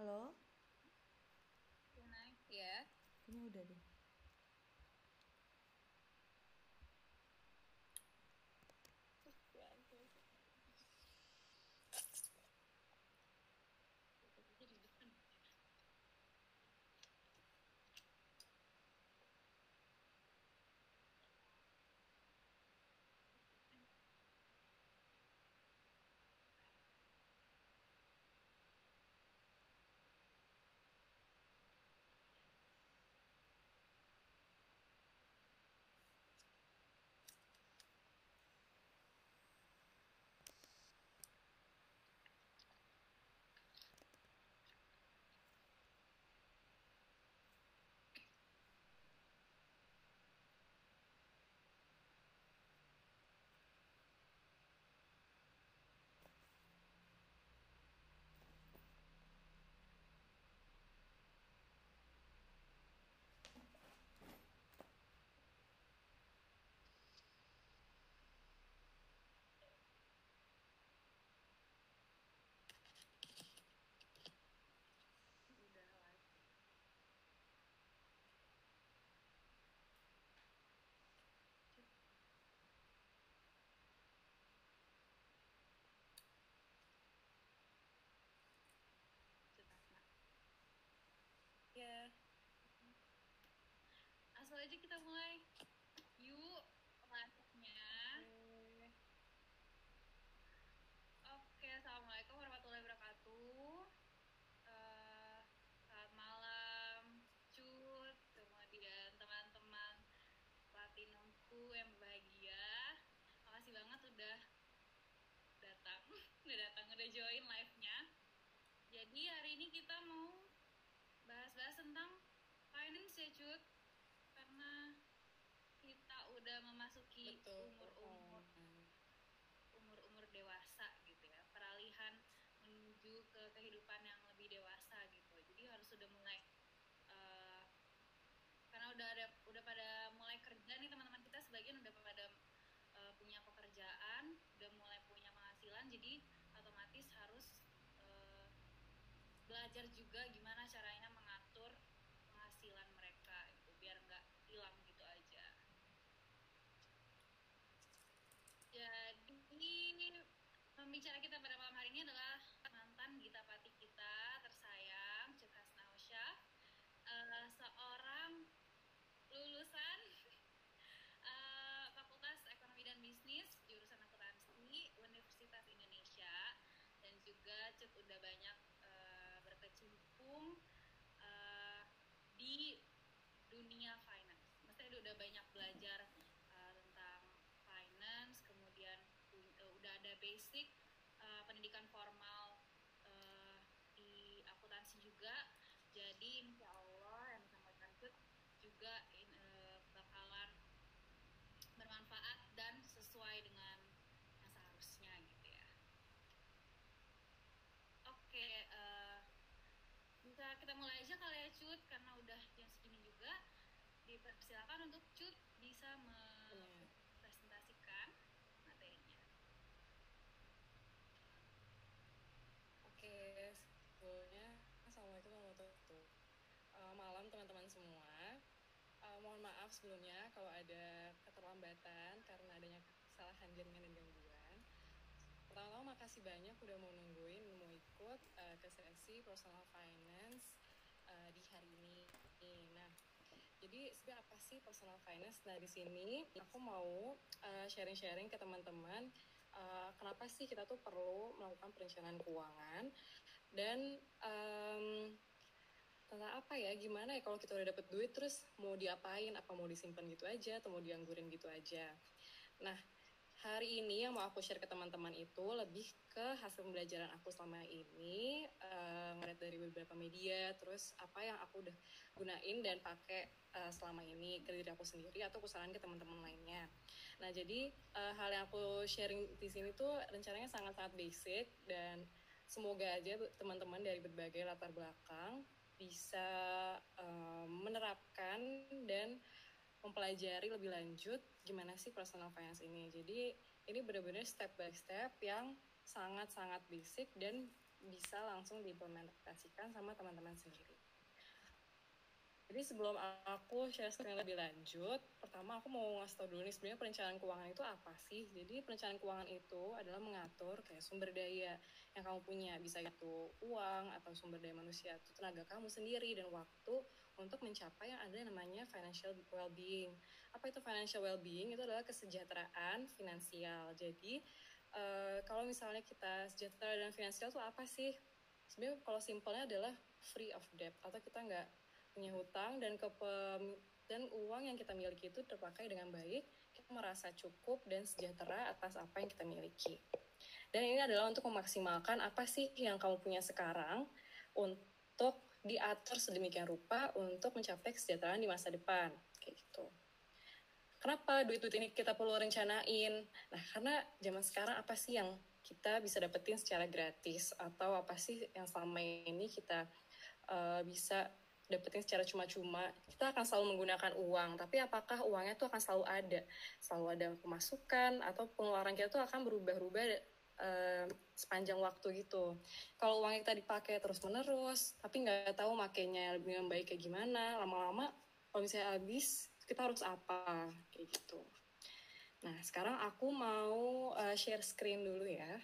Halo? Tunai, ya. Kayaknya udah deh. Ya, asal aja kita mulai. Yuk, masuknya. Oke, assalamualaikum warahmatullahi wabarakatuh. Selamat malam, Cut. Kemudian teman-teman Platinumku yang berbahagia. Makasih banget udah datang, udah join live-nya. Jadi hari ini kita mau bahas-bahas tentang finance ya, Cut, karena kita udah memasuki umur dewasa gitu ya, peralihan menuju ke kehidupan yang lebih dewasa gitu. Jadi harus sudah mulai karena udah pada mulai kerja nih, teman-teman kita sebagian udah pada punya pekerjaan, udah mulai punya penghasilan, jadi otomatis harus belajar juga gimana caranya mengatur penghasilan mereka itu biar nggak hilang gitu aja. Jadi pembicara kita pada malam hari ini adalah mantan gitapati kita tersayang, Cut Hasna, seorang lulusan Fakultas Ekonomi dan Bisnis jurusan Akuntansi Universitas Indonesia, dan juga Cut udah banyak berkecimpung di dunia finance. Maksudnya udah banyak belajar tentang finance, kemudian udah ada basic pendidikan formal di akuntansi juga. Jadi insya Allah yang disampaikan Cut juga bakalan bermanfaat dan sesuai dengan yang seharusnya gitu ya. Oke, kita mulai aja kali ya, Cut, karena udah jam segini juga. Dipersilakan untuk Cut bisa mempresentasikan materinya. Oke, sebelumnya assalamualaikum warahmatullahi wabarakatuh. Malam teman-teman semua. Mohon maaf sebelumnya kalau ada keterlambatan karena adanya kesalahan jaringan dan gangguan. Pertama-tama makasih banyak udah mau nungguin, mau ikut ke sesi personal finance di hari ini. Nah, jadi sebenarnya apa sih personal finance? Nah, di sini aku mau sharing-sharing ke teman-teman kenapa sih kita tuh perlu melakukan perencanaan keuangan, dan tentang apa ya, gimana ya kalau kita udah dapet duit terus mau diapain, apa mau disimpan gitu aja atau mau dianggurin gitu aja. Nah, hari ini yang mau aku share ke teman-teman itu lebih ke hasil pembelajaran aku selama ini, ngeliat dari beberapa media, terus apa yang aku udah gunain dan pakai selama ini ke diri aku sendiri atau aku saran ke teman-teman lainnya. Nah, jadi hal yang aku sharing di sini tuh rencananya sangat-sangat basic, dan semoga aja teman-teman dari berbagai latar belakang bisa menerapkan dan mempelajari lebih lanjut gimana sih personal finance ini. Jadi ini benar-benar step by step yang sangat-sangat basic dan bisa langsung diimplementasikan sama teman-teman sendiri. Jadi sebelum aku share screen lebih lanjut, pertama aku mau ngasih tau dulu nih sebenarnya perencanaan keuangan itu apa sih? Jadi perencanaan keuangan itu adalah mengatur kayak sumber daya yang kamu punya, bisa itu uang atau sumber daya manusia, itu tenaga kamu sendiri dan waktu untuk mencapai yang ada namanya financial well-being. Apa itu financial well-being? Itu adalah kesejahteraan finansial. Jadi kalau misalnya kita sejahtera dan finansial itu apa sih? Sebenarnya kalau simpelnya adalah free of debt atau kita nggak punya hutang dan uang yang kita miliki itu terpakai dengan baik, kita merasa cukup dan sejahtera atas apa yang kita miliki. Dan ini adalah untuk memaksimalkan apa sih yang kamu punya sekarang untuk diatur sedemikian rupa untuk mencapai kesejahteraan di masa depan, kayak gitu. Kenapa duit-duit ini kita perlu rencanain? Nah, karena zaman sekarang apa sih yang kita bisa dapetin secara gratis atau apa sih yang selama ini kita bisa dapetin secara cuma-cuma, kita akan selalu menggunakan uang, tapi apakah uangnya itu akan selalu ada pemasukan atau pengeluaran kita itu akan berubah-ubah sepanjang waktu gitu. Kalau uangnya kita dipakai terus-menerus, tapi nggak tahu makainya lebih baik kayak gimana, lama-lama kalau misalnya habis, kita harus apa, kayak gitu. Nah, sekarang aku mau share screen dulu ya.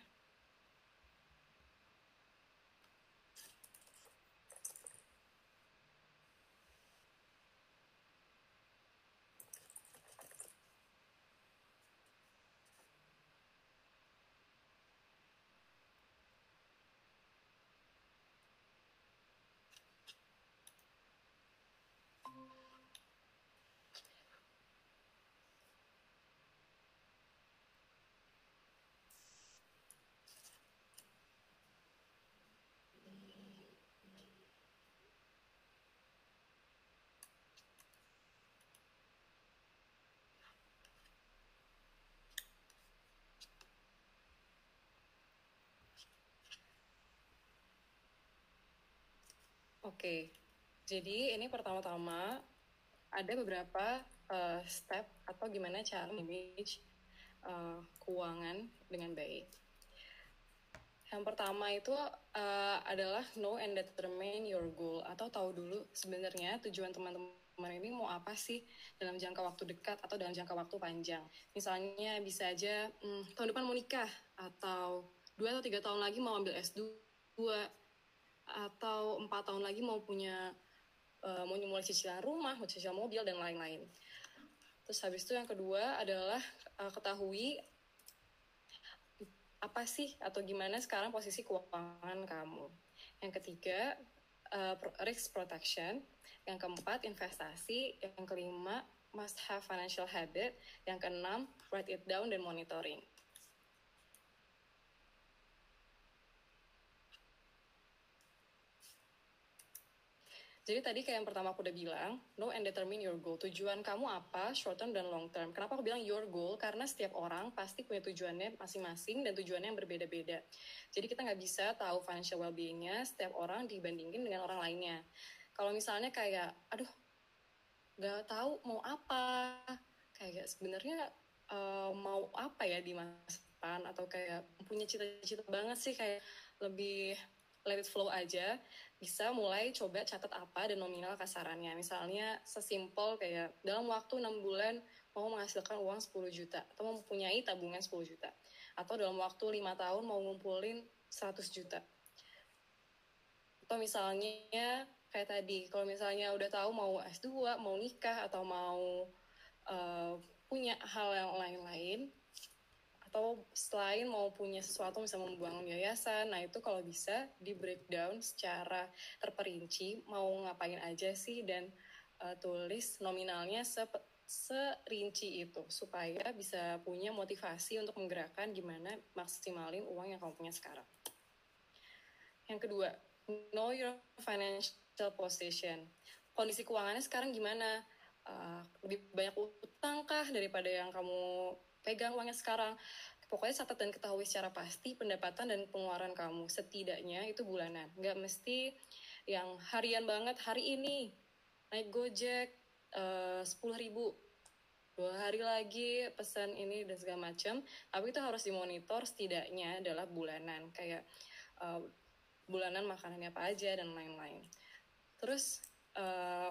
Oke, jadi ini pertama-tama ada beberapa step atau gimana cara manage keuangan dengan baik. Yang pertama itu adalah know and determine your goal, atau tahu dulu sebenarnya tujuan teman-teman ini mau apa sih dalam jangka waktu dekat atau dalam jangka waktu panjang. Misalnya bisa aja tahun depan mau nikah, atau 2 atau 3 tahun lagi mau ambil S2, atau 4 tahun lagi mau punya mau mulai cicilan rumah, mau cicilan mobil, dan lain-lain. Terus habis itu yang kedua adalah ketahui apa sih atau gimana sekarang posisi keuangan kamu. Yang ketiga risk protection, yang keempat investasi, yang kelima must have financial habit, yang keenam write it down dan monitoring. Jadi tadi kayak yang pertama aku udah bilang, know and determine your goal. Tujuan kamu apa, short term dan long term. Kenapa aku bilang your goal? Karena setiap orang pasti punya tujuannya masing-masing dan tujuannya yang berbeda-beda. Jadi kita nggak bisa tahu financial well-being-nya setiap orang dibandingin dengan orang lainnya. Kalau misalnya kayak, aduh, nggak tahu mau apa. Kayak sebenarnya mau apa ya di masa depan? Atau kayak punya cita-cita banget sih, kayak lebih let it flow aja, bisa mulai coba catat apa dan nominal kasarannya. Misalnya sesimpel kayak dalam waktu 6 bulan mau menghasilkan uang 10 juta atau mempunyai tabungan 10 juta. Atau dalam waktu 5 tahun mau ngumpulin 100 juta. Atau misalnya kayak tadi, kalau misalnya udah tahu mau S2, mau nikah, atau mau punya hal yang lain-lain, atau selain mau punya sesuatu misalnya membangun yayasan, nah itu kalau bisa di breakdown secara terperinci mau ngapain aja sih, dan tulis nominalnya serinci itu supaya bisa punya motivasi untuk menggerakkan gimana maksimalin uang yang kamu punya sekarang. Yang kedua, know your financial position. Kondisi keuangannya sekarang gimana? Lebih banyak utang kah daripada yang kamu pegang uangnya sekarang? Pokoknya catat dan ketahui secara pasti pendapatan dan pengeluaran kamu. Setidaknya itu bulanan. Nggak mesti yang harian banget. Hari ini naik Gojek 10.000. 2 hari lagi pesan ini dan segala macam. Tapi itu harus dimonitor setidaknya adalah bulanan. Kayak bulanan makanannya apa aja, dan lain-lain. Terus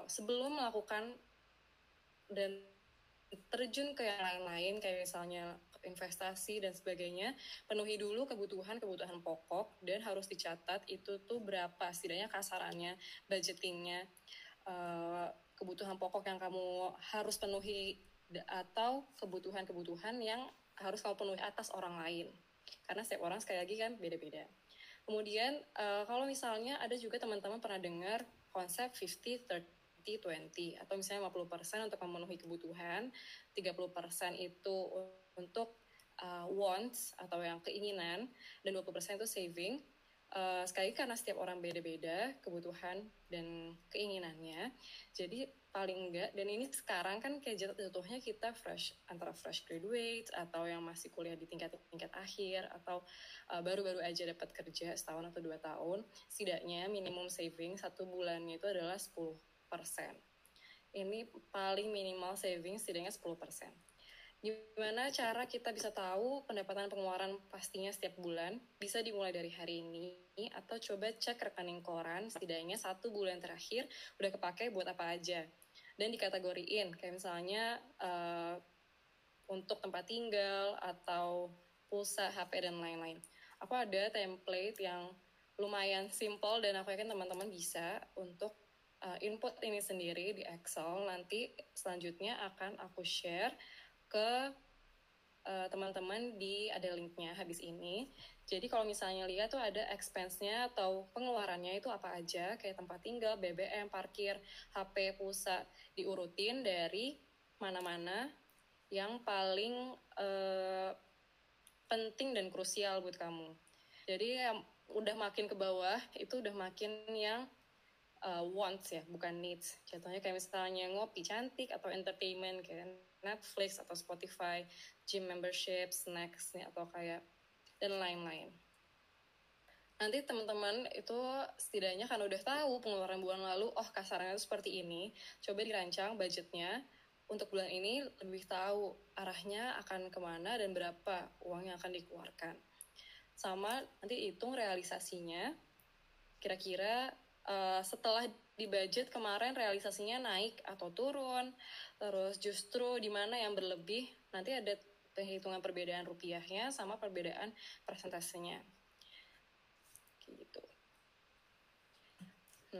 sebelum melakukan dan terjun ke yang lain-lain, kayak misalnya investasi dan sebagainya, penuhi dulu kebutuhan-kebutuhan pokok, dan harus dicatat itu tuh berapa, setidaknya kasarannya, budgetingnya, kebutuhan pokok yang kamu harus penuhi, atau kebutuhan-kebutuhan yang harus kamu penuhi atas orang lain. Karena setiap orang sekali lagi kan beda-beda. Kemudian kalau misalnya ada juga teman-teman pernah dengar konsep 50-30-20, atau misalnya 50% untuk memenuhi kebutuhan, 30% itu untuk wants atau yang keinginan, dan 20% itu saving. Sekali karena setiap orang beda-beda kebutuhan dan keinginannya, jadi paling enggak, dan ini sekarang kan kayak jatuhnya kita fresh, antara fresh graduate atau yang masih kuliah di tingkat-tingkat akhir, atau baru-baru aja dapat kerja setahun atau 2 tahun, setidaknya minimum saving 1 bulannya itu adalah 10%. Ini paling minimal saving setidaknya 10%. Gimana cara kita bisa tahu pendapatan pengeluaran pastinya setiap bulan? Bisa dimulai dari hari ini, atau coba cek rekening koran setidaknya 1 bulan terakhir udah kepake buat apa aja. Dan dikategoriin, kayak misalnya untuk tempat tinggal atau pulsa, HP, dan lain-lain. Aku ada template yang lumayan simple dan aku yakin teman-teman bisa untuk input ini sendiri di Excel. Nanti selanjutnya akan aku share ke teman-teman di, ada linknya habis ini. Jadi kalau misalnya lihat tuh ada expense-nya atau pengeluarannya itu apa aja, kayak tempat tinggal, BBM, parkir, HP, pulsa, diurutin dari mana-mana yang paling penting dan krusial buat kamu. Jadi yang udah makin ke bawah itu udah makin yang wants ya, bukan needs. Contohnya kayak misalnya ngopi cantik atau entertainment, kayak Netflix atau Spotify, gym membership, snacks nih, atau kayak dan lain-lain. Nanti teman-teman itu setidaknya kan udah tahu pengeluaran bulan lalu, oh kasarannya seperti ini. Coba dirancang budgetnya untuk bulan ini, lebih tahu arahnya akan kemana dan berapa uang yang akan dikeluarkan. Sama nanti hitung realisasinya, kira-kira setelah di budget kemarin realisasinya naik atau turun, terus justru di mana yang berlebih, nanti ada penghitungan perbedaan rupiahnya sama perbedaan persentasenya. Gitu.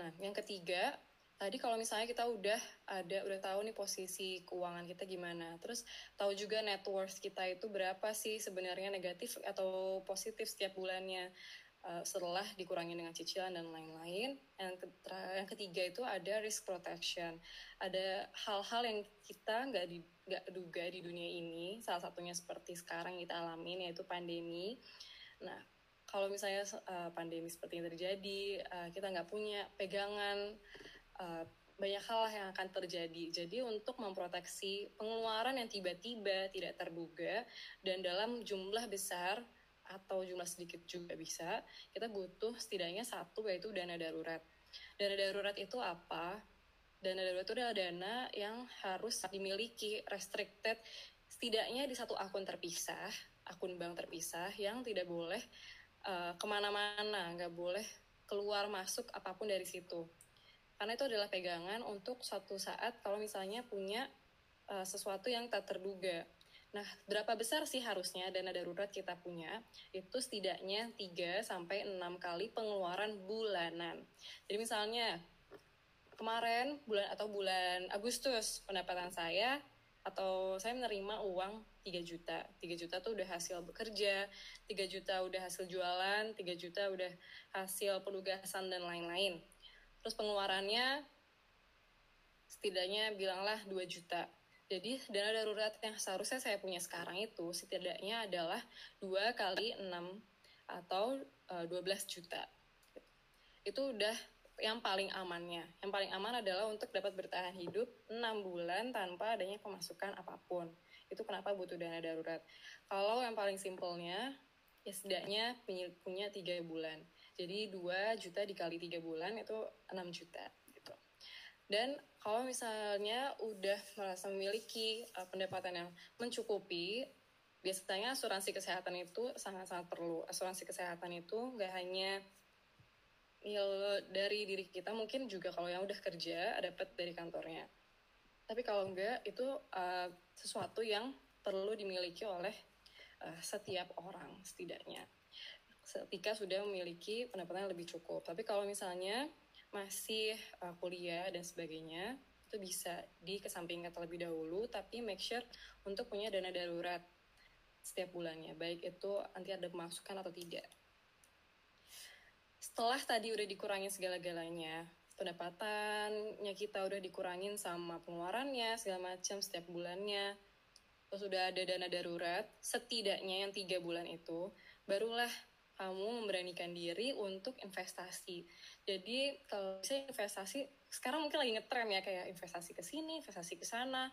Nah, yang ketiga, tadi kalau misalnya kita udah tahu nih posisi keuangan kita gimana, terus tahu juga net worth kita itu berapa sih sebenarnya, negatif atau positif setiap bulannya, setelah dikurangi dengan cicilan dan lain-lain. Yang ketiga itu ada risk protection. Ada hal-hal yang kita nggak duga di dunia ini. Salah satunya seperti sekarang kita alamin, yaitu pandemi. Nah, kalau misalnya pandemi seperti yang terjadi, kita nggak punya pegangan, banyak hal yang akan terjadi. Jadi untuk memproteksi pengeluaran yang tiba-tiba tidak terduga dan dalam jumlah besar, atau jumlah sedikit juga bisa, kita butuh setidaknya 1, yaitu dana darurat. Dana darurat itu apa? Dana darurat itu adalah dana yang harus dimiliki, restricted, setidaknya di satu akun terpisah, akun bank terpisah, yang tidak boleh kemana-mana, nggak boleh keluar masuk apapun dari situ. Karena itu adalah pegangan untuk suatu saat kalau misalnya punya sesuatu yang tak terduga. Nah, berapa besar sih harusnya dana darurat kita punya? Itu setidaknya 3-6 kali pengeluaran bulanan. Jadi misalnya, kemarin bulan Agustus, pendapatan saya, atau saya menerima uang 3 juta. 3 juta tuh udah hasil bekerja, 3 juta udah hasil jualan, 3 juta udah hasil penugasan, dan lain-lain. Terus pengeluarannya, setidaknya bilanglah 2 juta. Jadi dana darurat yang seharusnya saya punya sekarang itu setidaknya adalah 2 kali 6 atau 12 juta. Itu udah yang paling amannya. Yang paling aman adalah untuk dapat bertahan hidup 6 bulan tanpa adanya pemasukan apapun. Itu kenapa butuh dana darurat. Kalau yang paling simpelnya, ya setidaknya punya 3 bulan. Jadi 2 juta dikali 3 bulan itu 6 juta. Dan kalau misalnya udah merasa memiliki pendapatan yang mencukupi, biasanya asuransi kesehatan itu sangat-sangat perlu. Asuransi kesehatan itu nggak hanya nil dari diri kita, mungkin juga kalau yang udah kerja dapat dari kantornya. Tapi kalau enggak, itu sesuatu yang perlu dimiliki oleh setiap orang setidaknya. Ketika sudah memiliki pendapatan yang lebih cukup. Tapi kalau misalnya masih kuliah dan sebagainya, itu bisa dikesampingkan terlebih dahulu, tapi make sure untuk punya dana darurat setiap bulannya, baik itu nanti ada pemasukan atau tidak. Setelah tadi udah dikurangin segala-galanya, pendapatannya kita udah dikurangin sama pengeluarannya, segala macam setiap bulannya, terus udah ada dana darurat, setidaknya yang 3 bulan itu, barulah kamu memberanikan diri untuk investasi. Jadi kalau bisa investasi, sekarang mungkin lagi ngetren ya, kayak investasi ke sini, investasi ke sana.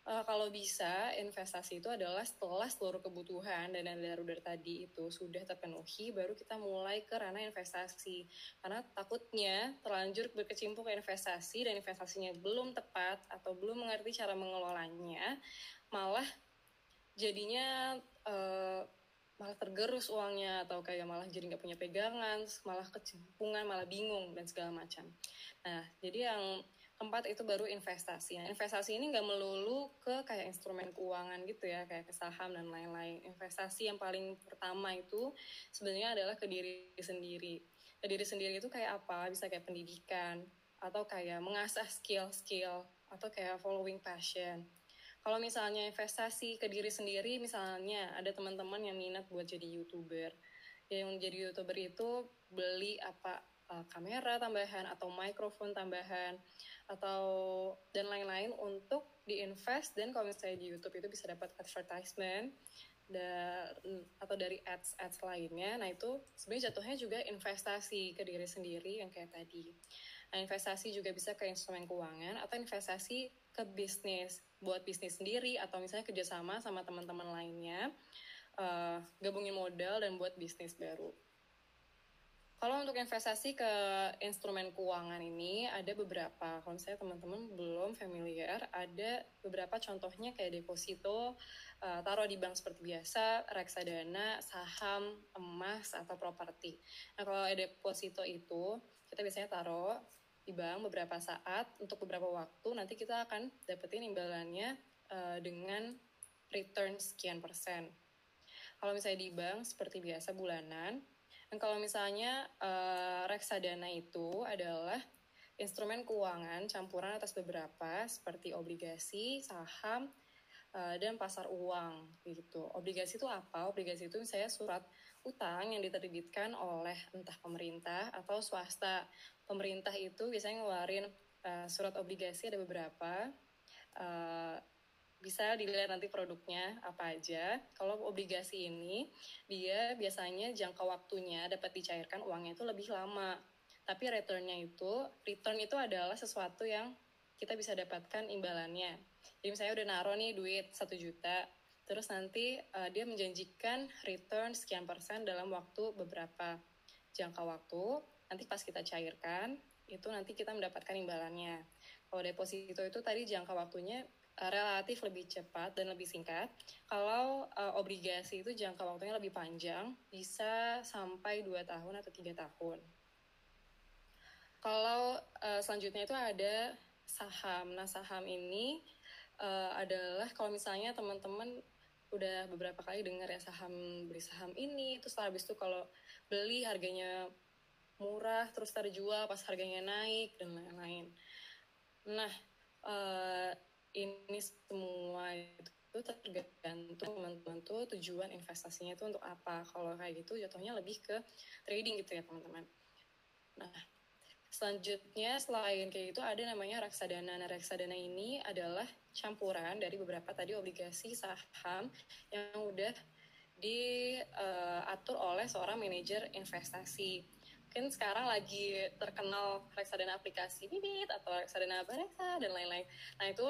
Kalau bisa, investasi itu adalah setelah seluruh kebutuhan dan darurat tadi itu sudah terpenuhi, baru kita mulai ke ranah investasi. Karena takutnya terlanjur berkecimpung ke investasi dan investasinya belum tepat atau belum mengerti cara mengelolanya, malah jadinya malah tergerus uangnya, atau kayak malah jadi nggak punya pegangan, malah kecempungan, malah bingung, dan segala macam. Nah, jadi yang keempat itu baru investasi. Nah, investasi ini nggak melulu ke kayak instrumen keuangan gitu ya, kayak ke saham dan lain-lain. Investasi yang paling pertama itu sebenarnya adalah ke diri sendiri. Ke diri sendiri itu kayak apa? Bisa kayak pendidikan, atau kayak mengasah skill-skill, atau kayak following passion. Kalau misalnya investasi ke diri sendiri, misalnya ada teman-teman yang minat buat jadi YouTuber. Yang jadi YouTuber itu beli apa kamera tambahan atau mikrofon tambahan atau dan lain-lain untuk diinvest, dan kalau misalnya di YouTube itu bisa dapat advertisement atau dari ads lainnya. Nah, itu sebenarnya jatuhnya juga investasi ke diri sendiri yang kayak tadi. Nah, investasi juga bisa ke instrumen keuangan atau investasi ke bisnis, buat bisnis sendiri atau misalnya kerjasama sama teman-teman lainnya, gabungin modal dan buat bisnis baru. Kalau untuk investasi ke instrumen keuangan ini ada beberapa, kalau misalnya teman-teman belum familiar, ada beberapa contohnya kayak deposito, taruh di bank seperti biasa, reksadana, saham, emas, atau properti. Nah, kalau deposito itu kita biasanya taruh di bank beberapa saat untuk beberapa waktu, nanti kita akan dapetin imbalannya dengan return sekian persen. Kalau misalnya di bank seperti biasa bulanan, dan kalau misalnya reksadana itu adalah instrumen keuangan campuran atas beberapa seperti obligasi, saham, dan pasar uang gitu. Obligasi itu apa? Obligasi itu misalnya surat utang yang diterbitkan oleh entah pemerintah atau swasta. Pemerintah itu biasanya ngeluarin surat obligasi ada beberapa, bisa dilihat nanti produknya apa aja. Kalau obligasi ini, dia biasanya jangka waktunya dapat dicairkan uangnya itu lebih lama. Tapi return itu adalah sesuatu yang kita bisa dapatkan imbalannya. Jadi misalnya udah naruh nih duit 1 juta, terus nanti dia menjanjikan return sekian persen dalam waktu beberapa jangka waktu. Nanti pas kita cairkan, itu nanti kita mendapatkan imbalannya. Kalau deposito itu tadi jangka waktunya relatif lebih cepat dan lebih singkat. Kalau obligasi itu jangka waktunya lebih panjang, bisa sampai 2 tahun atau 3 tahun. Kalau selanjutnya itu ada saham. Nah, saham ini adalah kalau misalnya teman-teman udah beberapa kali dengar ya, saham, beli saham ini, terus habis itu kalau beli harganya murah, terus terjual pas harganya naik, dan lain-lain. Nah, ini semua itu tergantung teman-teman tuh tujuan investasinya itu untuk apa. Kalau kayak gitu jatuhnya lebih ke trading gitu ya teman-teman. Nah, selanjutnya selain kayak gitu ada namanya reksadana. Nah, reksadana ini adalah campuran dari beberapa tadi obligasi, saham yang udah diatur oleh seorang manajer investasi. Mungkin sekarang lagi terkenal reksadana aplikasi Bibit atau reksadana Bareksa dan lain-lain. Nah, itu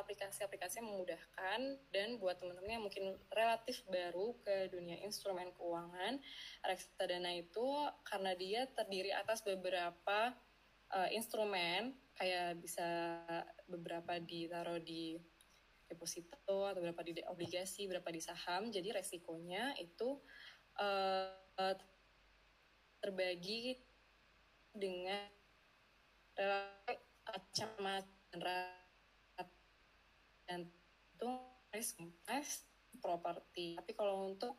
aplikasi-aplikasi yang memudahkan, dan buat teman-teman yang mungkin relatif baru ke dunia instrumen keuangan, reksadana itu karena dia terdiri atas beberapa instrumen, kayak bisa beberapa ditaruh di deposito atau beberapa di obligasi, beberapa di saham. Jadi resikonya itu terbagi dengan relasi kacamata dan tung risk properti. Tapi kalau untuk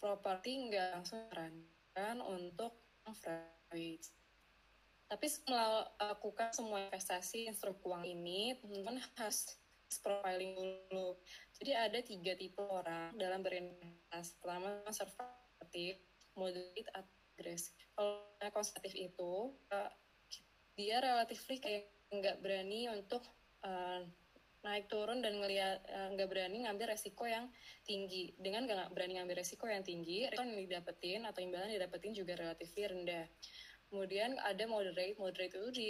properti nggak langsung sarankan untuk average. Tapi setelah lakukan semua investasi instrumen keuangan ini, teman-teman harus profiling dulu. Jadi ada 3 tipe orang dalam berinvestasi. Pertama, konservatif, moderate, atau agresif. Kalau konservatif itu, dia relatif kayak nggak berani untuk naik turun dan ngelihat, nggak berani ngambil resiko yang tinggi. Dengan nggak berani ngambil resiko yang tinggi, return yang didapetin atau imbalan yang didapetin juga relatif rendah. Kemudian ada moderate. Moderate itu di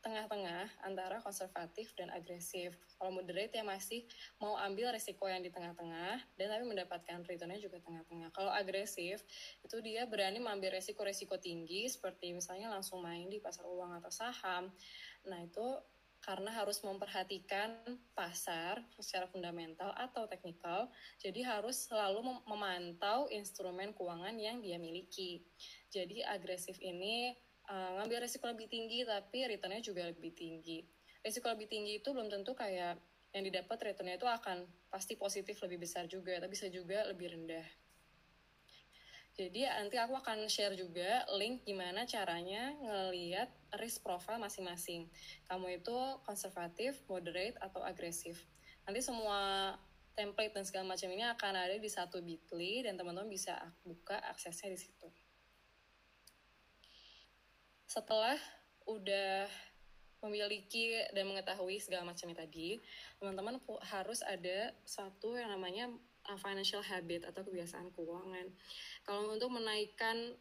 tengah-tengah antara konservatif dan agresif. Kalau moderate ya masih mau ambil resiko yang di tengah-tengah, dan tapi mendapatkan returnnya juga tengah-tengah. Kalau agresif, itu dia berani mengambil resiko-resiko tinggi, seperti misalnya langsung main di pasar uang atau saham. Nah itu karena harus memperhatikan pasar secara fundamental atau teknikal, jadi harus selalu memantau instrumen keuangan yang dia miliki. Jadi agresif ini ngambil risiko lebih tinggi tapi return-nya juga lebih tinggi. Risiko lebih tinggi itu belum tentu kayak yang didapat return-nya itu akan pasti positif lebih besar juga, tapi bisa juga lebih rendah. Jadi nanti aku akan share juga link gimana caranya ngelihat risk profile masing-masing. Kamu itu konservatif, moderate, atau agresif. Nanti semua template dan segala macam ini akan ada di satu Bit.ly dan teman-teman bisa buka aksesnya di situ. Setelah udah memiliki dan mengetahui segala macamnya tadi, teman-teman harus ada satu yang namanya financial habit atau kebiasaan keuangan. Kalau untuk menaikkan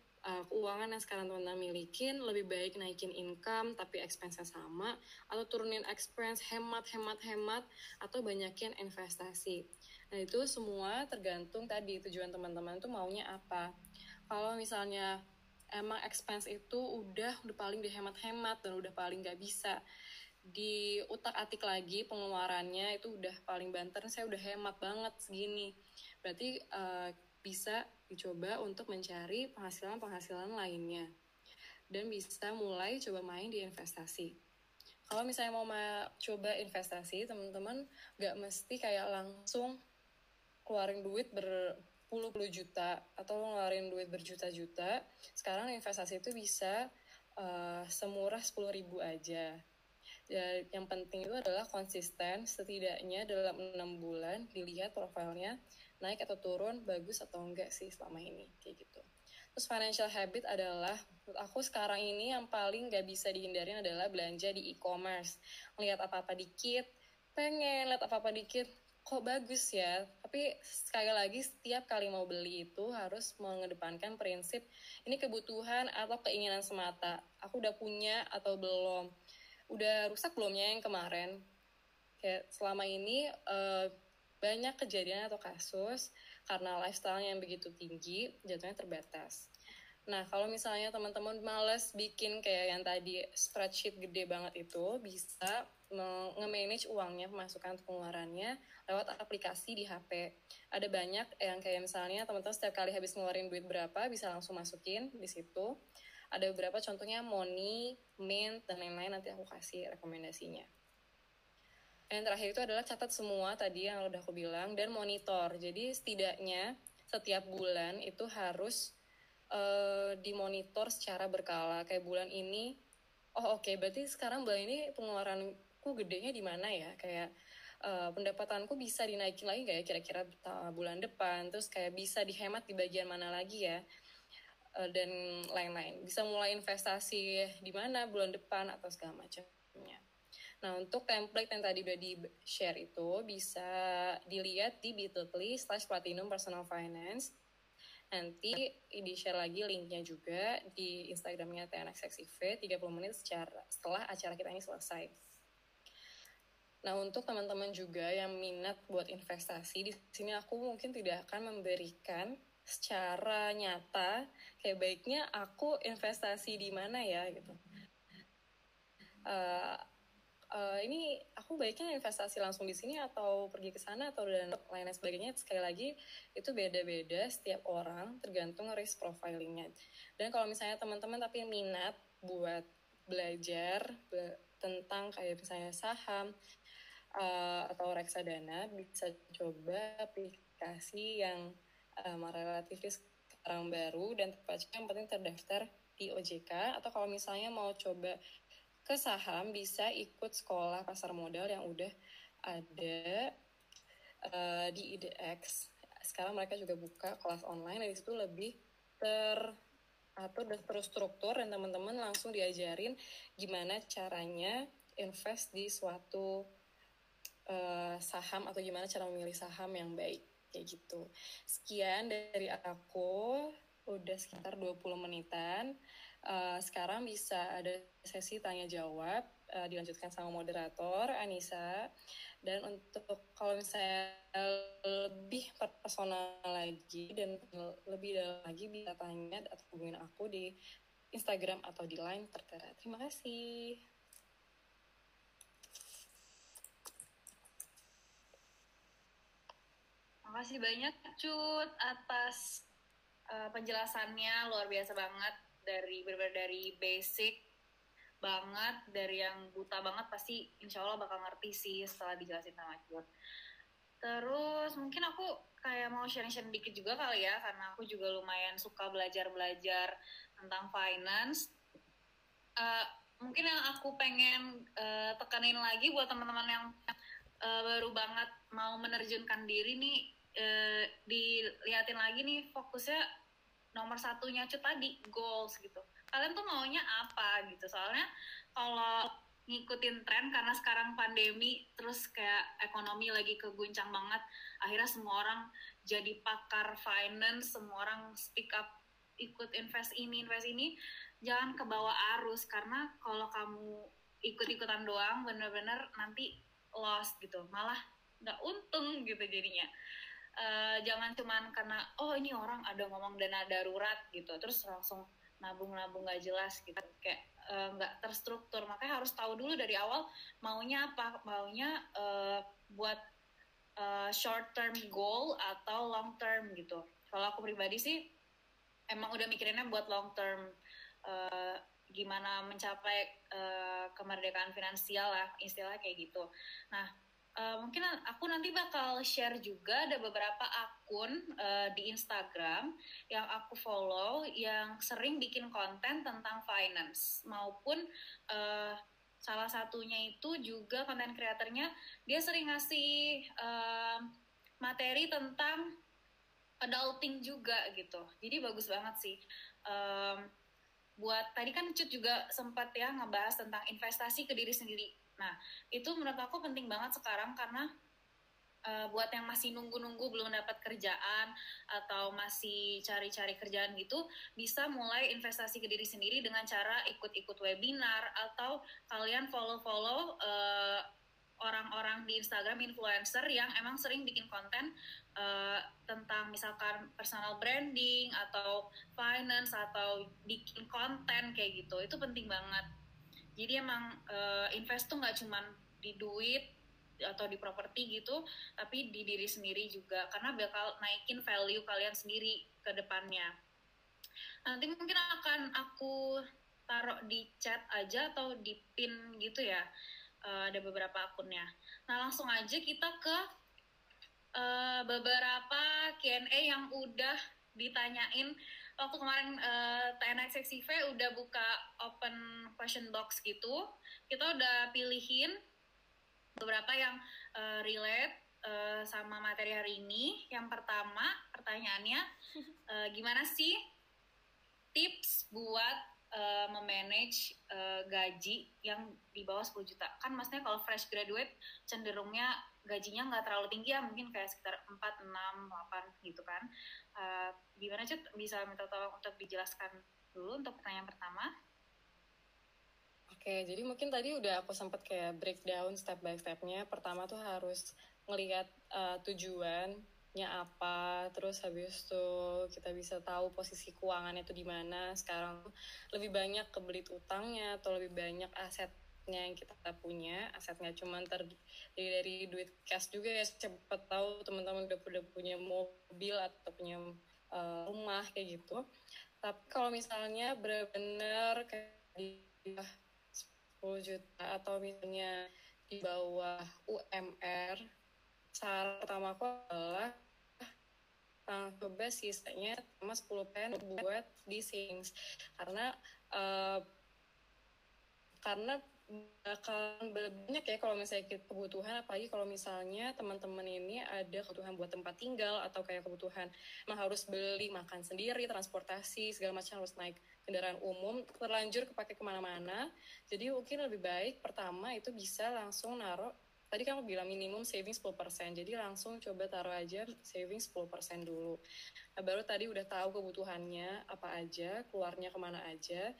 keuangan yang sekarang teman-teman milikin, lebih baik naikin income tapi expense-nya sama, atau turunin expense, hemat, atau banyakin investasi. Nah itu semua tergantung tadi tujuan teman-teman tuh maunya apa. Kalau misalnya emang expense itu udah paling dihemat-hemat dan udah paling nggak bisa diutak-atik lagi pengeluarannya, itu udah paling banter, saya udah hemat banget segini. Berarti bisa dicoba untuk mencari penghasilan-penghasilan lainnya. Dan bisa mulai coba main di investasi. Kalau misalnya mau coba investasi, teman-teman nggak mesti kayak langsung keluarin duit puluh juta atau ngeluarin duit berjuta-juta. Sekarang investasi itu bisa semurah 10.000 aja. Dan yang penting itu adalah konsisten, setidaknya dalam 6 bulan dilihat profilnya naik atau turun, bagus atau enggak sih selama ini, kayak gitu. Terus financial habit adalah, menurut aku sekarang ini yang paling gak bisa dihindarin adalah belanja di e-commerce. Ngeliat apa-apa dikit, pengen lihat apa-apa dikit, kok bagus ya. Tapi sekali lagi setiap kali mau beli itu harus mengedepankan prinsip ini kebutuhan atau keinginan semata. Aku udah punya atau belum, udah rusak belumnya yang kemarin. Kayak selama ini banyak kejadian atau kasus karena lifestyle-nya yang begitu tinggi jatuhnya terbatas. Nah kalau misalnya teman-teman males bikin kayak yang tadi spreadsheet gede banget itu, bisa nge-manage uangnya, pemasukan pengeluarannya lewat aplikasi di HP. Ada banyak yang kayak misalnya teman-teman setiap kali habis ngeluarin duit berapa bisa langsung masukin di situ. Ada beberapa contohnya Money, Mint, dan lain-lain, nanti aku kasih rekomendasinya. Yang terakhir itu adalah catat semua tadi yang udah aku bilang dan monitor. Jadi setidaknya setiap bulan itu harus dimonitor secara berkala. Kayak bulan ini, berarti sekarang bulan ini pengeluaran aku gedenya di mana ya, kayak pendapatanku bisa dinaikin lagi nggak ya kira-kira bulan depan, terus kayak bisa dihemat di bagian mana lagi ya, dan lain-lain. Bisa mulai investasi di mana bulan depan atau segala macamnya. Nah untuk template yang tadi udah di share itu bisa dilihat di bit.ly/platinum personal finance. Nanti di-share lagi linknya juga di Instagramnya TNX XCV 30 menit setelah acara kita ini selesai. Nah, untuk teman-teman juga yang minat buat investasi, di sini aku mungkin tidak akan memberikan secara nyata, kayak baiknya aku investasi di mana ya, gitu. ini aku baiknya investasi langsung di sini atau pergi ke sana atau dan lain-lain sebagainya. Sekali lagi itu beda-beda setiap orang tergantung risk profilingnya. Dan kalau misalnya teman-teman tapi minat buat belajar tentang kayak misalnya saham atau reksadana, bisa coba aplikasi yang relatif sekarang baru dan terpacanya yang penting terdaftar di OJK. Atau kalau misalnya mau coba ke saham bisa ikut sekolah pasar modal yang udah ada di IDX. Sekarang mereka juga buka kelas online dan di situ lebih teratur dan terstruktur dan teman-teman langsung diajarin gimana caranya invest di suatu saham atau gimana cara memilih saham yang baik kayak gitu. Sekian dari aku. Udah sekitar 20 menitan. Sekarang bisa ada sesi tanya-jawab, dilanjutkan sama moderator, Anisa. Dan untuk kalau misalnya lebih personal lagi dan lebih dalam lagi, bisa tanya atau hubungin aku di Instagram atau di Line tertera. Terima kasih. Terima kasih banyak, Cut, atas penjelasannya. Luar biasa banget, dari basic banget, dari yang buta banget pasti insya Allah bakal ngerti sih setelah dijelasin sama Cut. Terus mungkin aku kayak mau sharing-sharing dikit juga kali ya, karena aku juga lumayan suka belajar-belajar tentang finance. Mungkin yang aku pengen tekanin lagi buat teman-teman yang baru banget mau menerjunkan diri nih, diliatin lagi nih fokusnya nomor satunya Cut tadi, goals gitu. Kalian tuh maunya apa gitu? Soalnya kalau ngikutin tren, karena sekarang pandemi, terus kayak ekonomi lagi keguncang banget, akhirnya semua orang jadi pakar finance, semua orang speak up, ikut invest ini. Jangan kebawa arus, karena kalau kamu ikut-ikutan doang, bener-bener nanti lost gitu. Malah nggak untung gitu jadinya. Jangan cuman karena ini orang ada ngomong dana darurat gitu terus langsung nabung nggak jelas gitu, kayak nggak terstruktur. Makanya harus tahu dulu dari awal maunya apa, buat short term goal atau long term gitu. Kalau aku pribadi sih emang udah mikirinnya buat long term, gimana mencapai kemerdekaan finansial lah istilahnya kayak gitu. Nah, mungkin aku nanti bakal share juga ada beberapa akun di Instagram yang aku follow yang sering bikin konten tentang finance, maupun salah satunya itu juga konten kreatornya dia sering ngasih materi tentang adulting juga gitu. Jadi bagus banget sih. Buat tadi kan Cut juga sempat ya ngebahas tentang investasi ke diri sendiri. Nah, itu menurut aku penting banget sekarang, karena buat yang masih nunggu-nunggu belum dapat kerjaan atau masih cari-cari kerjaan gitu, bisa mulai investasi ke diri sendiri dengan cara ikut-ikut webinar atau kalian follow-follow orang-orang di Instagram influencer yang emang sering bikin konten tentang misalkan personal branding atau finance atau bikin konten kayak gitu. Itu penting banget. Jadi emang invest tuh nggak cuman di duit atau di properti gitu, tapi di diri sendiri juga, karena bakal naikin value kalian sendiri ke depannya. Nanti mungkin akan aku taruh di chat aja atau di pin gitu ya, ada beberapa akunnya. Nah, langsung aja kita ke beberapa Q&A yang udah ditanyain. Waktu kemarin TNX XCV udah buka open question box gitu, kita udah pilihin beberapa yang relate sama materi hari ini. Yang pertama pertanyaannya, gimana sih tips buat memanage gaji yang di bawah 10 juta? Kan maksudnya kalau fresh graduate cenderungnya gajinya nggak terlalu tinggi ya, mungkin kayak sekitar 4, 6, 8 gitu kan. Gimana Cut, bisa minta tolong untuk dijelaskan dulu untuk pertanyaan pertama? Oke, jadi mungkin tadi udah aku sempat kayak breakdown step by stepnya. Pertama tuh harus ngelihat tujuannya apa, terus habis itu kita bisa tahu posisi keuangannya itu di mana. Sekarang lebih banyak kebelit utangnya atau lebih banyak aset yang kita punya, aset nggak cuma dari duit cash juga ya, cepat tahu teman-teman udah punya mobil atau punya rumah kayak gitu. Tapi kalau misalnya benar-benar kayak di bawah 10 juta atau misalnya di bawah UMR, saran pertamaku adalah coba sisanya sama 10% buat di savings, karena akan banyak ya kalau misalnya kebutuhan, apalagi kalau misalnya teman-teman ini ada kebutuhan buat tempat tinggal atau kayak kebutuhan harus beli makan sendiri, transportasi segala macam, harus naik kendaraan umum, terlanjur kepake kemana-mana. Jadi mungkin lebih baik pertama itu bisa langsung naruh, tadi kamu bilang minimum savings 10%, jadi langsung coba taruh aja savings 10% dulu. Nah, baru tadi udah tahu kebutuhannya apa aja, keluarnya kemana aja,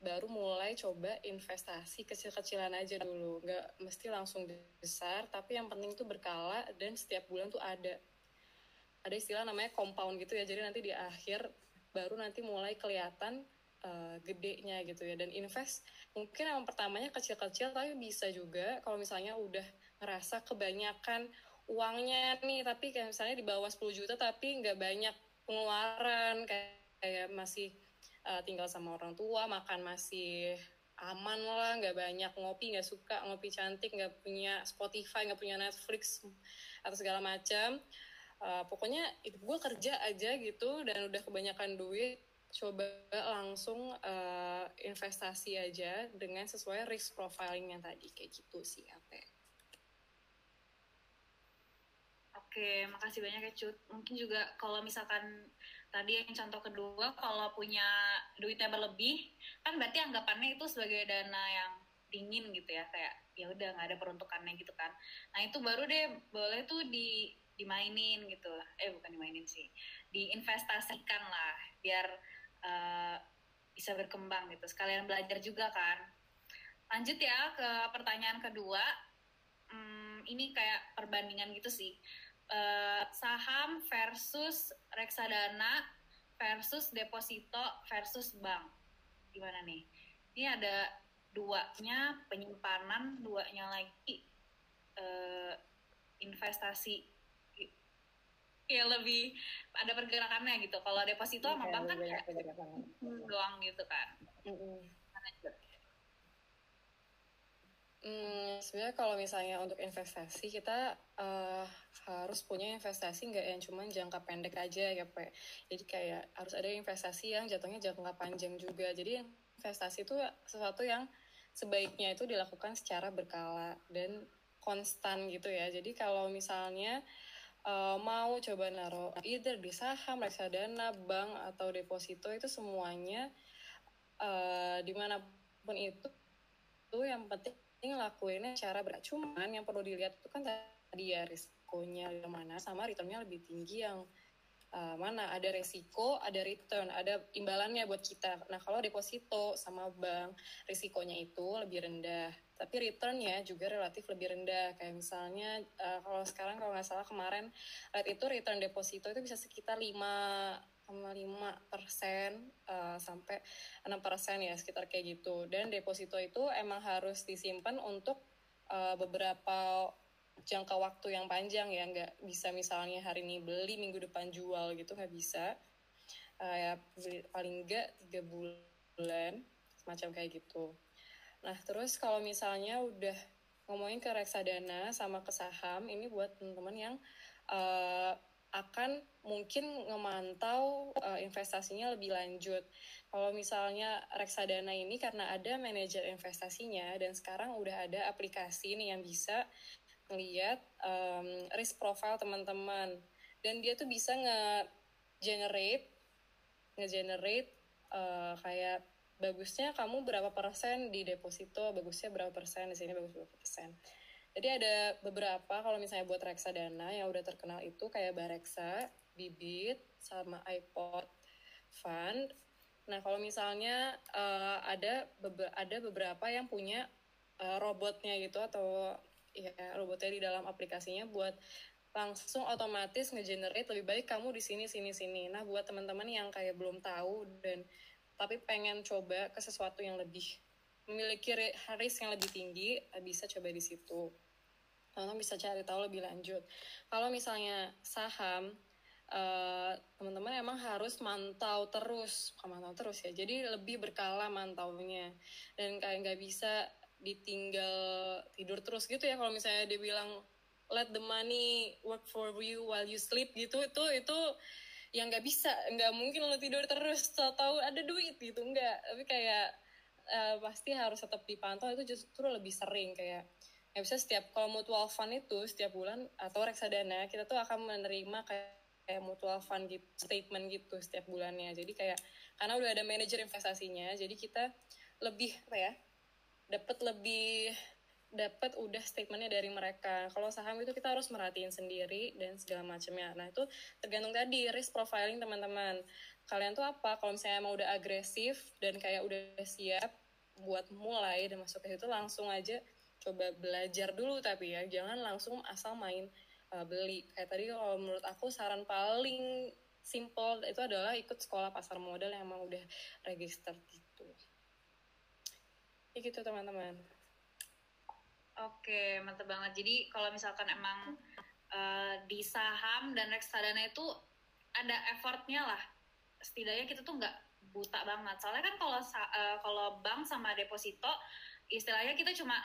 baru mulai coba investasi kecil-kecilan aja dulu. Nggak mesti langsung besar, tapi yang penting itu berkala dan setiap bulan tuh ada. Ada istilah namanya compound gitu ya, jadi nanti di akhir baru nanti mulai kelihatan gedenya gitu ya. Dan invest mungkin yang pertamanya kecil-kecil, tapi bisa juga kalau misalnya udah ngerasa kebanyakan uangnya nih, tapi kayak misalnya di bawah 10 juta tapi nggak banyak pengeluaran, kayak masih tinggal sama orang tua, makan masih aman lah, nggak banyak ngopi, nggak suka ngopi cantik, nggak punya Spotify, nggak punya Netflix atau segala macam, pokoknya itu gue kerja aja gitu dan udah kebanyakan duit, coba langsung investasi aja dengan sesuai risk profilingnya tadi, kayak gitu sih Ate. Oke, makasih banyak ya Cut. Mungkin juga kalau misalkan tadi yang contoh kedua, kalau punya duitnya berlebih, kan berarti anggapannya itu sebagai dana yang dingin gitu ya, kayak ya udah nggak ada peruntukannya gitu kan. Nah itu baru deh boleh tuh dimainin gitu, bukan dimainin sih, diinvestasikan lah, biar bisa berkembang gitu. Sekalian belajar juga kan. Lanjut ya ke pertanyaan kedua, ini kayak perbandingan gitu sih. Saham versus reksadana versus deposito versus bank, gimana nih? Ini ada duanya penyimpanan, duanya lagi investasi, ya lebih ada pergerakannya gitu. Kalau deposito sama bank kan kayak doang gitu kan. Sebenarnya kalau misalnya untuk investasi, kita harus punya investasi nggak yang cuma jangka pendek aja ya Pak. Jadi kayak harus ada investasi yang jatuhnya jangka panjang juga. Jadi investasi itu sesuatu yang sebaiknya itu dilakukan secara berkala dan konstan gitu ya. Jadi kalau misalnya mau coba naruh either di saham, reksadana, bank, atau deposito, itu semuanya dimanapun itu yang penting ini ngelakuinnya secara berat. Cuman yang perlu dilihat itu kan tadi ya, risikonya yang mana sama returnnya lebih tinggi yang mana. Ada resiko, ada return, ada imbalannya buat kita. Nah kalau deposito sama bank, risikonya itu lebih rendah, tapi returnnya juga relatif lebih rendah. Kayak misalnya kalau sekarang kalau nggak salah kemarin itu return deposito itu bisa sekitar 5,5% sampai 6% ya, sekitar kayak gitu. Dan deposito itu emang harus disimpan untuk beberapa jangka waktu yang panjang ya, nggak bisa misalnya hari ini beli minggu depan jual gitu, nggak bisa. Ya paling nggak 3 bulan semacam kayak gitu. Nah terus kalau misalnya udah ngomongin ke reksadana sama ke saham, ini buat teman-teman yang akan mungkin ngemantau investasinya lebih lanjut. Kalau misalnya reksadana ini karena ada manajer investasinya, dan sekarang udah ada aplikasi nih yang bisa ngelihat risk profile teman-teman, dan dia tuh bisa nge-generate kayak bagusnya kamu berapa persen di deposito, bagusnya berapa persen di sini, bagus berapa persen. Jadi ada beberapa kalau misalnya buat reksadana yang udah terkenal itu kayak Bareksa, Bibit, sama IPot Fund. Nah kalau misalnya ada beberapa yang punya robotnya gitu, atau ya robotnya di dalam aplikasinya buat langsung otomatis nge-generate lebih baik kamu di sini. Nah buat teman-teman yang kayak belum tahu dan tapi pengen coba ke sesuatu yang lebih memiliki risk yang lebih tinggi, bisa coba di situ. Teman-teman bisa cari tahu lebih lanjut. Kalau misalnya saham, teman-teman emang harus mantau terus, bukan mantau terus ya, jadi lebih berkala mantaunya, dan kayak nggak bisa ditinggal tidur terus gitu ya. Kalau misalnya dia bilang let the money work for you while you sleep gitu, itu yang nggak bisa, nggak mungkin lo tidur terus atau ada duit gitu, nggak. Tapi kayak pasti harus tetap dipantau, itu justru lebih sering. Kayak nggak bisa setiap, kalau mutual fund itu setiap bulan atau reksadana kita tuh akan menerima kayak mutual fund gitu, statement gitu setiap bulannya. Jadi kayak karena udah ada manajer investasinya, jadi kita lebih apa ya, dapat udah statementnya dari mereka. Kalau saham itu kita harus merhatiin sendiri dan segala macamnya. Nah itu tergantung tadi risk profiling teman-teman. Kalian tuh apa? Kalau misalnya emang udah agresif dan kayak udah siap buat mulai dan masuk ke situ, langsung aja coba belajar dulu, tapi ya jangan langsung asal main beli. Kayak tadi kalau menurut aku saran paling simple itu adalah ikut sekolah pasar modal yang emang udah registered gitu. Ya gitu teman-teman. Oke, mantap banget. Jadi kalau misalkan emang di saham dan reksadana itu ada effortnya lah. Setidaknya kita tuh nggak buta banget. Soalnya kan kalau bank sama deposito istilahnya kita cuma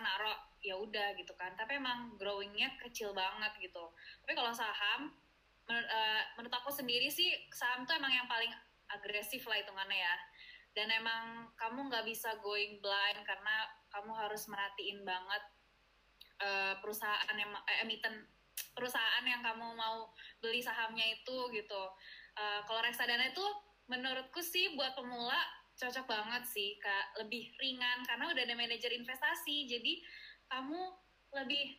naro ya udah gitu kan, tapi emang growingnya kecil banget gitu. Tapi kalau saham menurut aku sendiri sih, saham tuh emang yang paling agresif lah hitungannya ya, dan emang kamu nggak bisa going blind karena kamu harus merhatiin banget perusahaan yang kamu mau beli sahamnya itu gitu. Kalau reksadana itu menurutku sih buat pemula cocok banget sih, Kak. Lebih ringan karena udah ada manajer investasi, jadi kamu lebih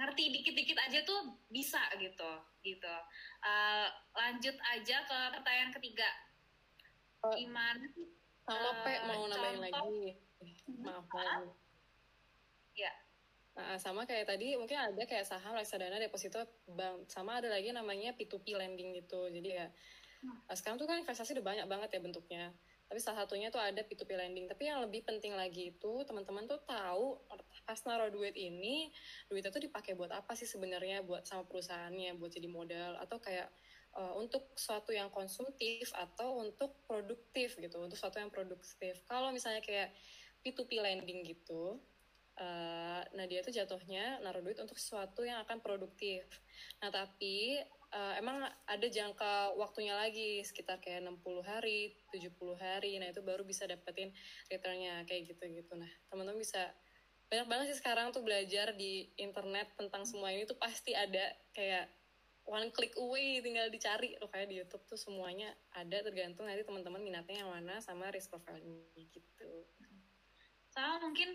ngerti dikit-dikit aja tuh bisa gitu. Lanjut aja ke pertanyaan ketiga. Gimana? Kalau mau nambahin lagi, maaf. Ya. Nah, sama kayak tadi mungkin ada kayak saham, reksadana, deposito, bank, sama ada lagi namanya P2P lending gitu. Jadi ya sekarang tuh kan investasi udah banyak banget ya bentuknya. Tapi salah satunya tuh ada P2P lending. Tapi yang lebih penting lagi itu teman-teman tuh tahu pas naruh duit ini, duitnya tuh dipakai buat apa sih sebenarnya, buat sama perusahaannya, buat jadi modal atau kayak untuk sesuatu yang konsumtif atau untuk produktif gitu, untuk sesuatu yang produktif. Kalau misalnya kayak P2P lending gitu, nah dia tuh jatuhnya naruh duit untuk sesuatu yang akan produktif. Nah tapi emang ada jangka waktunya lagi, sekitar kayak 60 hari, 70 hari, nah itu baru bisa dapetin returnnya, kayak gitu-gitu. Nah, teman-teman bisa, banyak banget sih sekarang tuh belajar di internet tentang semua ini tuh pasti ada, kayak one click away, tinggal dicari, loh kayak di YouTube tuh semuanya ada, tergantung nanti teman-teman minatnya yang mana sama risk profile-nya gitu. Sama mungkin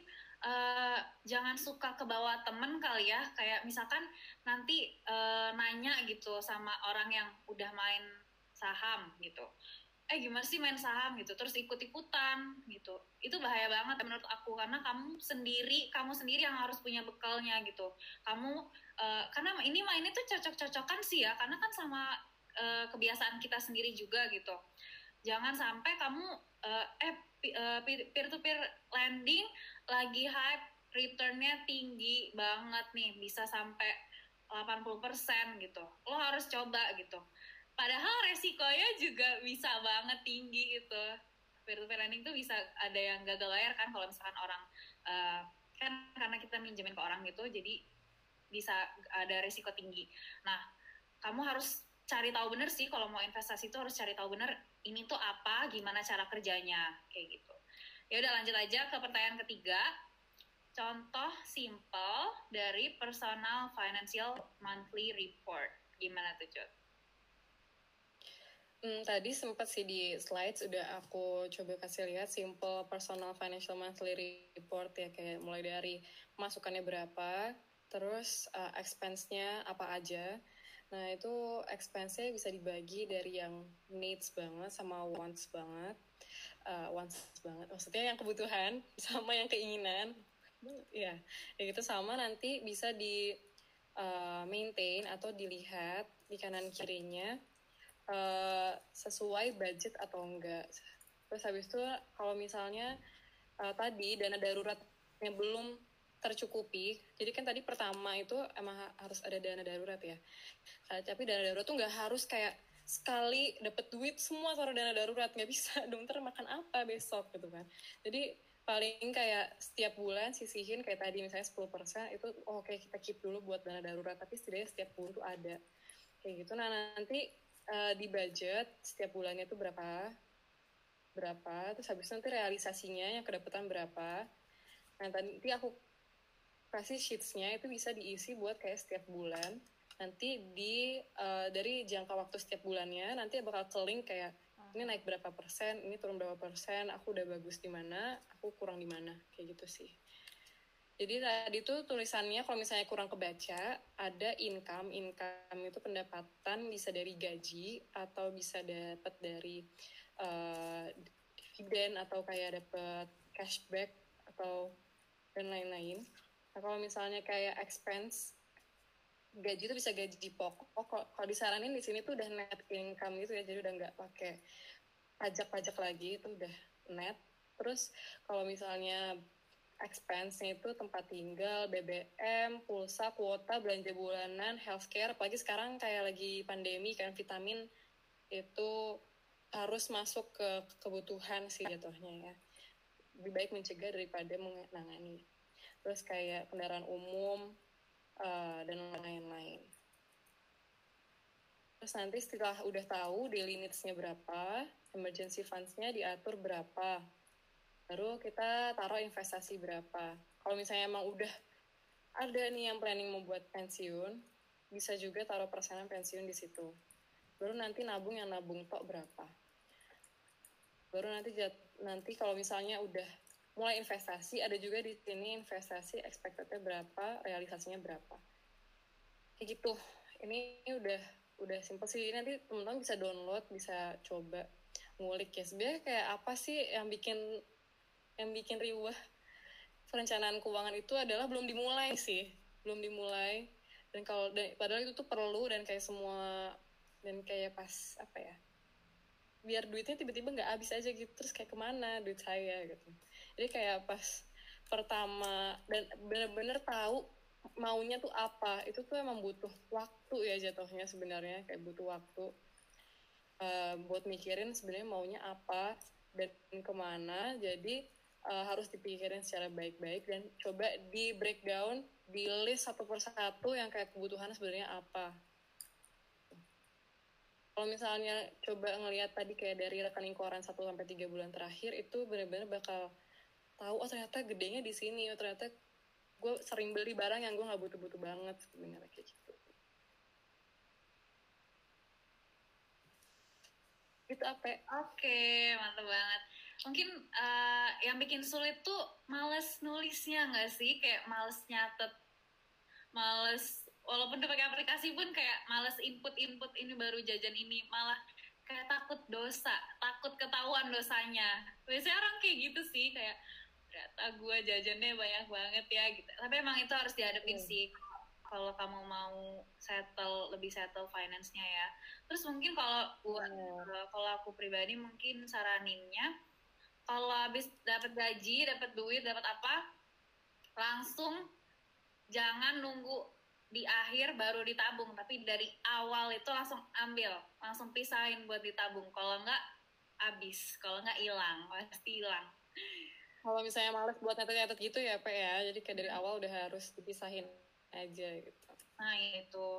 jangan suka kebawa temen kali ya, kayak misalkan nanti nanya gitu sama orang yang udah main saham gitu, gimana sih main saham gitu, terus ikut-ikutan gitu. Itu bahaya banget menurut aku, karena kamu sendiri yang harus punya bekalnya gitu. Kamu karena ini mainnya tuh cocok-cocokan sih ya, karena kan sama kebiasaan kita sendiri juga gitu. Jangan sampai kamu peer-to-peer lending lagi hype, return-nya tinggi banget nih, bisa sampai 80% gitu. Lo harus coba gitu. Padahal resikonya juga bisa banget tinggi gitu. Peer-to-peer lending tuh bisa ada yang gagal bayar kan, kalau misalkan orang, kan karena kita minjemin ke orang gitu, jadi bisa ada resiko tinggi. Nah, kamu harus cari tahu bener sih, kalau mau investasi itu harus cari tahu bener ini tuh apa, gimana cara kerjanya, kayak gitu. Ya udah lanjut aja ke pertanyaan ketiga. Contoh simple dari Personal Financial Monthly Report. Gimana tuh, Jod? Tadi sempat sih di slides udah aku coba kasih lihat simple Personal Financial Monthly Report ya, kayak mulai dari masukannya berapa, terus expense-nya apa aja. Nah itu expense-nya bisa dibagi dari yang needs banget sama wants banget. Maksudnya yang kebutuhan sama yang keinginan. Ya, gitu sama nanti bisa di maintain atau dilihat di kanan kirinya sesuai budget atau enggak. Terus habis itu kalau misalnya tadi dana daruratnya belum tercukupi. Jadi kan tadi pertama itu emang harus ada dana darurat ya. Tapi dana darurat tuh nggak harus kayak sekali dapet duit semua taruh dana darurat, nggak bisa dong, ntar makan apa besok gitu kan. Jadi paling kayak setiap bulan sisihin kayak tadi misalnya 10% itu oke, kita keep dulu buat dana darurat, tapi setidaknya setiap bulan tuh ada kayak gitu. Nah nanti di budget setiap bulannya tuh berapa, terus habis nanti realisasinya yang kedapetan berapa. Nah nanti aku kasih sheets-nya itu bisa diisi buat kayak setiap bulan. Nanti dari jangka waktu setiap bulannya nanti bakal ke-link kayak ini naik berapa persen, ini turun berapa persen, aku udah bagus di mana, aku kurang di mana, kayak gitu sih. Jadi tadi tuh tulisannya kalau misalnya kurang kebaca, ada income itu pendapatan bisa dari gaji atau bisa dapat dari dividen atau kayak dapat cashback atau dan lain-lain. Nah, kalau misalnya kayak expense, gaji itu bisa gaji pokok. Kalau disaranin di sini tuh udah net income gitu ya, jadi udah nggak pakai pajak-pajak lagi, itu udah net. Terus kalau misalnya expense-nya itu tempat tinggal, BBM, pulsa, kuota, belanja bulanan, healthcare, apalagi sekarang kayak lagi pandemi kan, vitamin itu harus masuk ke kebutuhan sih jatuhnya ya. Lebih baik mencegah daripada menangani. Terus kayak kendaraan umum, dan lain-lain. Terus nanti setelah udah tahu daily needs-nya berapa, emergency funds-nya diatur berapa, baru kita taruh investasi berapa. Kalau misalnya emang udah ada nih yang planning membuat pensiun, bisa juga taruh persenan pensiun di situ. Baru nanti nabung, yang nabung tok berapa. Baru nanti kalau misalnya udah mulai investasi, ada juga di sini investasi expected-nya berapa, realisasinya berapa. Kayak gitu. Ini udah simple sih. Nanti teman-teman bisa download, bisa coba ngulik ya. Sebenarnya kayak apa sih yang bikin riwah perencanaan keuangan itu adalah belum dimulai sih. Belum dimulai. Dan kalau padahal itu tuh perlu dan kayak semua dan kayak pas apa ya? Biar duitnya tiba-tiba nggak habis aja gitu, terus kayak kemana duit saya gitu. Jadi kayak pas pertama dan bener-bener tahu maunya tuh apa, itu tuh emang butuh waktu ya jatuhnya sebenarnya, kayak butuh waktu buat mikirin sebenarnya maunya apa dan kemana. Jadi harus dipikirin secara baik-baik dan coba di breakdown, di list satu persatu yang kayak kebutuhan sebenarnya apa. Kalau misalnya coba ngelihat tadi kayak dari rekening koran 1-3 bulan terakhir, itu benar-benar bakal tahu, oh ternyata gedenya di sini, oh ternyata gue sering beli barang yang gue nggak butuh-butuh banget, sebenarnya kayak gitu. Gitu apa? Oke, mantap banget. Mungkin yang bikin sulit tuh males nulisnya nggak sih? Kayak males nyatet, males walaupun udah pakai aplikasi pun kayak males input-input ini baru jajan ini, malah kayak takut dosa, takut ketahuan dosanya. Biasanya orang kayak gitu sih, kayak ternyata gue jajannya banyak banget ya gitu. Tapi emang itu harus dihadapin sih kalau kamu mau lebih settle finance-nya ya. Terus mungkin kalau aku pribadi mungkin saraninnya kalau habis dapat gaji, dapat duit, dapat apa, langsung jangan nunggu di akhir baru ditabung, tapi dari awal itu langsung ambil, langsung pisahin buat ditabung. Kalau nggak habis, kalau nggak hilang, pasti hilang. Kalau misalnya males buat nyatet-nyatet gitu ya Pak ya, jadi kayak dari awal udah harus dipisahin aja gitu. Nah itu.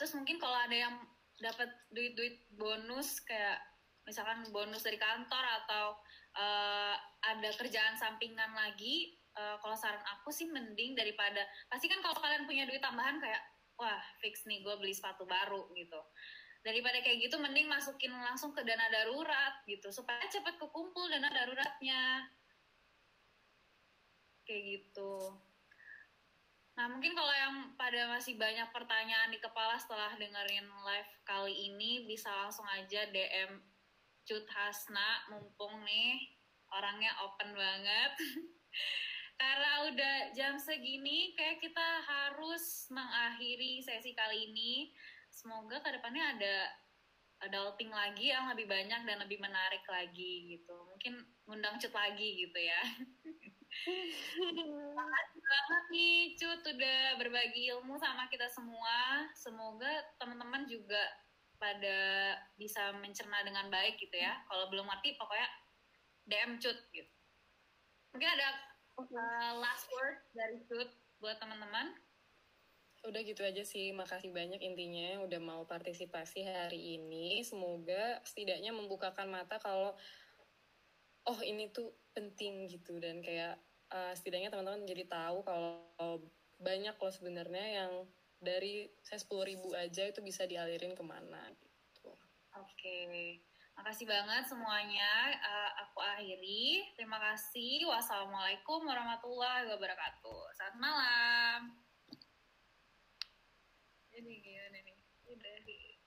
Terus mungkin kalau ada yang dapat duit-duit bonus kayak misalkan bonus dari kantor atau ada kerjaan sampingan lagi, kalau saran aku sih mending daripada, pasti kan kalau kalian punya duit tambahan kayak wah fix nih gue beli sepatu baru gitu, daripada kayak gitu mending masukin langsung ke dana darurat gitu supaya cepat kekumpul dana daruratnya kayak gitu. Nah mungkin kalau yang pada masih banyak pertanyaan di kepala setelah dengerin live kali ini bisa langsung aja DM Cut Hasna, mumpung nih orangnya open banget. Karena udah jam segini, kayak kita harus mengakhiri sesi kali ini. Semoga kedepannya ada adulting lagi yang lebih banyak dan lebih menarik lagi gitu. Mungkin ngundang Cut lagi gitu ya. Terima kasih banget nih Cut udah berbagi ilmu sama kita semua. Semoga teman-teman juga pada bisa mencerna dengan baik gitu ya. Kalau belum ngerti pokoknya DM Cut gitu. Mungkin ada last word dari Cut buat teman-teman. Udah gitu aja sih, makasih banyak intinya udah mau partisipasi hari ini. Semoga setidaknya membukakan mata kalau, oh ini tuh penting gitu. Dan kayak setidaknya teman-teman jadi tahu kalau banyak loh sebenarnya yang dari saya 10.000 aja itu bisa dialirin kemana gitu. Oke, makasih banget semuanya. Aku akhiri. Terima kasih. Wassalamualaikum warahmatullahi wabarakatuh. Selamat malam. Ini gimana nih? Udah.